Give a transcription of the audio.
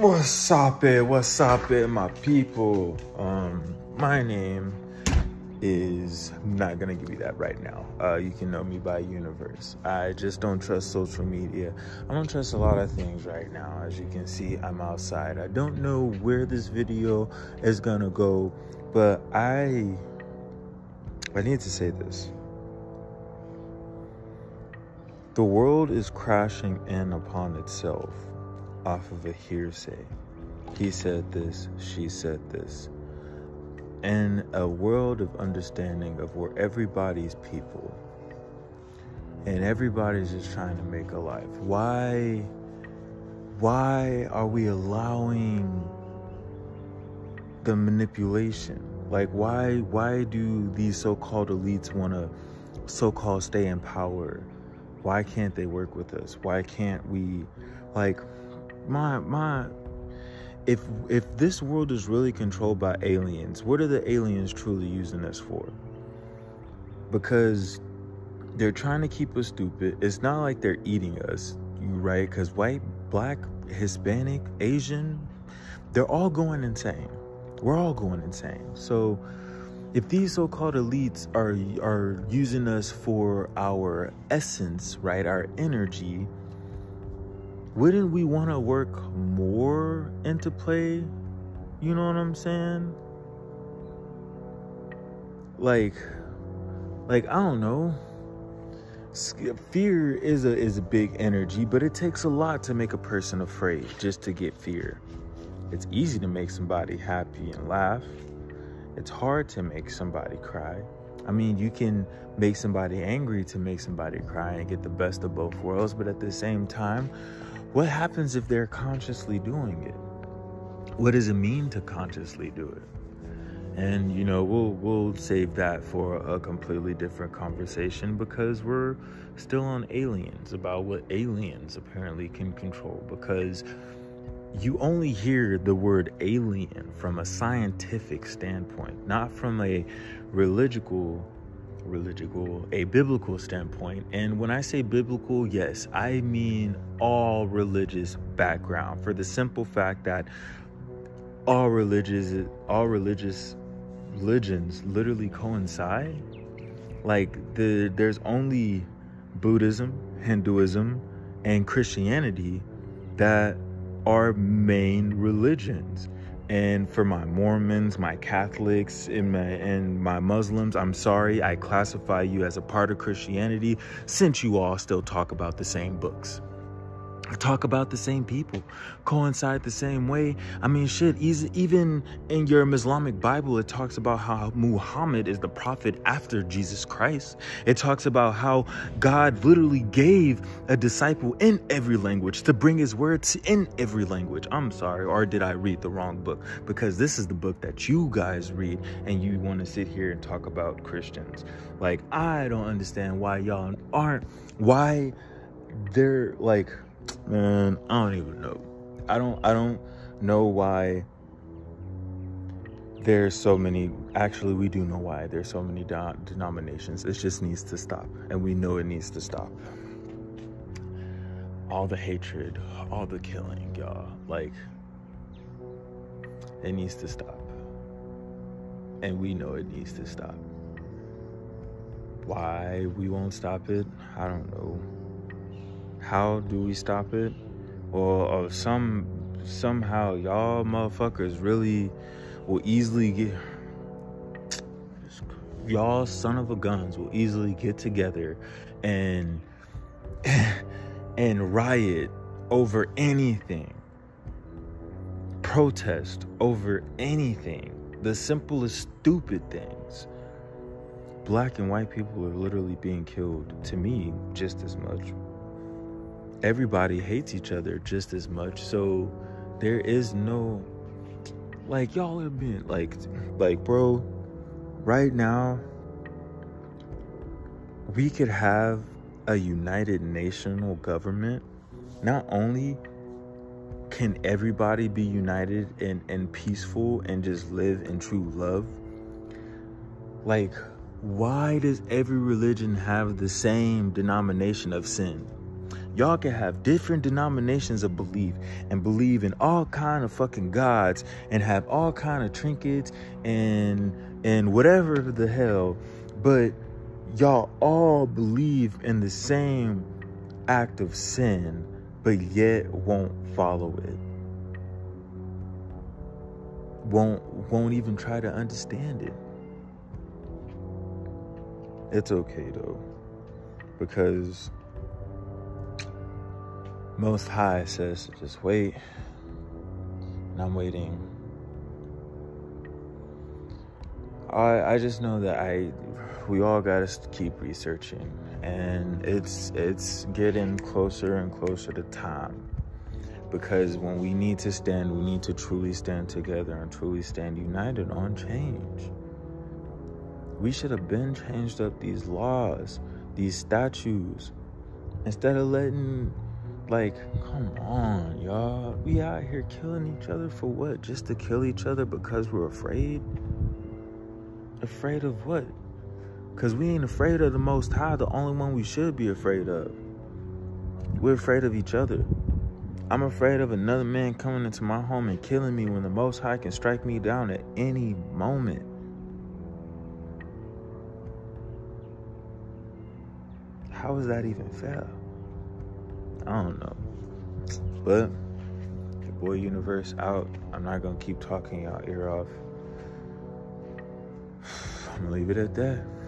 What's up, my people? My name is, I'm not gonna give you that right now. You can know me by Universe. I just don't trust social media. I don't trust a lot of things right now. As you can see, I'm outside. I don't know where this video is gonna go, but I need to say this. The world is crashing in upon itself off of a hearsay. He said this, she said this. In a world of understanding of where everybody's people and everybody's just trying to make a life. Why are we allowing the manipulation? Like why do these so-called elites want to so-called stay in power? Why can't they work with us? Why can't we, like, if this world is really controlled by aliens, what are the aliens truly using us for? Because they're trying to keep us stupid. It's not like they're eating us, right? Because white, black, Hispanic, Asian, they're all going insane. We're all going insane. So if these so-called elites are using us for our essence, right, our energy, wouldn't we want to work more into play? You know what I'm saying? Like I don't know. Fear is a big energy, but it takes a lot to make a person afraid just to get fear. It's easy to make somebody happy and laugh. It's hard to make somebody cry. I mean, you can make somebody angry to make somebody cry and get the best of both worlds, but at the same time, what happens if they're consciously doing it? What does it mean to consciously do it? And, you know, we'll save that for a completely different conversation, because we're still on aliens, about what aliens apparently can control, because you only hear the word alien from a scientific standpoint, not from a a biblical standpoint. And when I say biblical, yes, I mean all religious background, for the simple fact that all religious religions literally coincide. Like there's only Buddhism, Hinduism, and Christianity that are main religions. And for my Mormons, my Catholics, and my Muslims, I'm sorry, I classify you as a part of Christianity, since you all still talk about the same books, talk about the same people, coincide the same way. I mean, shit, even in your Islamic Bible, it talks about how Muhammad is the prophet after Jesus Christ. It talks about how God literally gave a disciple in every language to bring his words in every language. I'm sorry, or did I read the wrong book? Because this is the book that you guys read, and you want to sit here and talk about Christians. Like, I don't understand why y'all aren't, why they're like, man, I don't even know. I don't know why there's so many. Actually, we do know why there's so many denominations. It just needs to stop, and we know it needs to stop. All the hatred, all the killing, y'all. Like, it needs to stop, and we know it needs to stop. Why we won't stop it, I don't know. How do we stop it? Or somehow y'all motherfuckers really will easily get, y'all son of a guns will easily get together and riot over anything, protest over anything, the simplest stupid things. Black and white people are literally being killed, to me, just as much. Everybody hates each other just as much. So there is no, like, y'all have been like, bro, right now we could have a united national government. Not only can everybody be united and peaceful and just live in true love, like, why does every religion have the same denomination of sin? Y'all can have different denominations of belief and believe in all kind of fucking gods and have all kind of trinkets and whatever the hell, but y'all all believe in the same act of sin, but yet won't follow it. Won't even try to understand it. It's okay though, because Most High says to just wait, and I'm waiting. I just know that we all gotta keep researching, and it's getting closer and closer to time, because when we need to stand, we need to truly stand together and truly stand united on change. We should have been changed up these laws, these statutes, instead of letting, like, come on, y'all. We out here killing each other for what? Just to kill each other because we're afraid? Afraid of what? Because we ain't afraid of the Most High, the only one we should be afraid of. We're afraid of each other. I'm afraid of another man coming into my home and killing me when the Most High can strike me down at any moment. How is that even fair? I don't know. But your boy Universe out. I'm not gonna keep talking y'all ear off. I'm gonna leave it at that.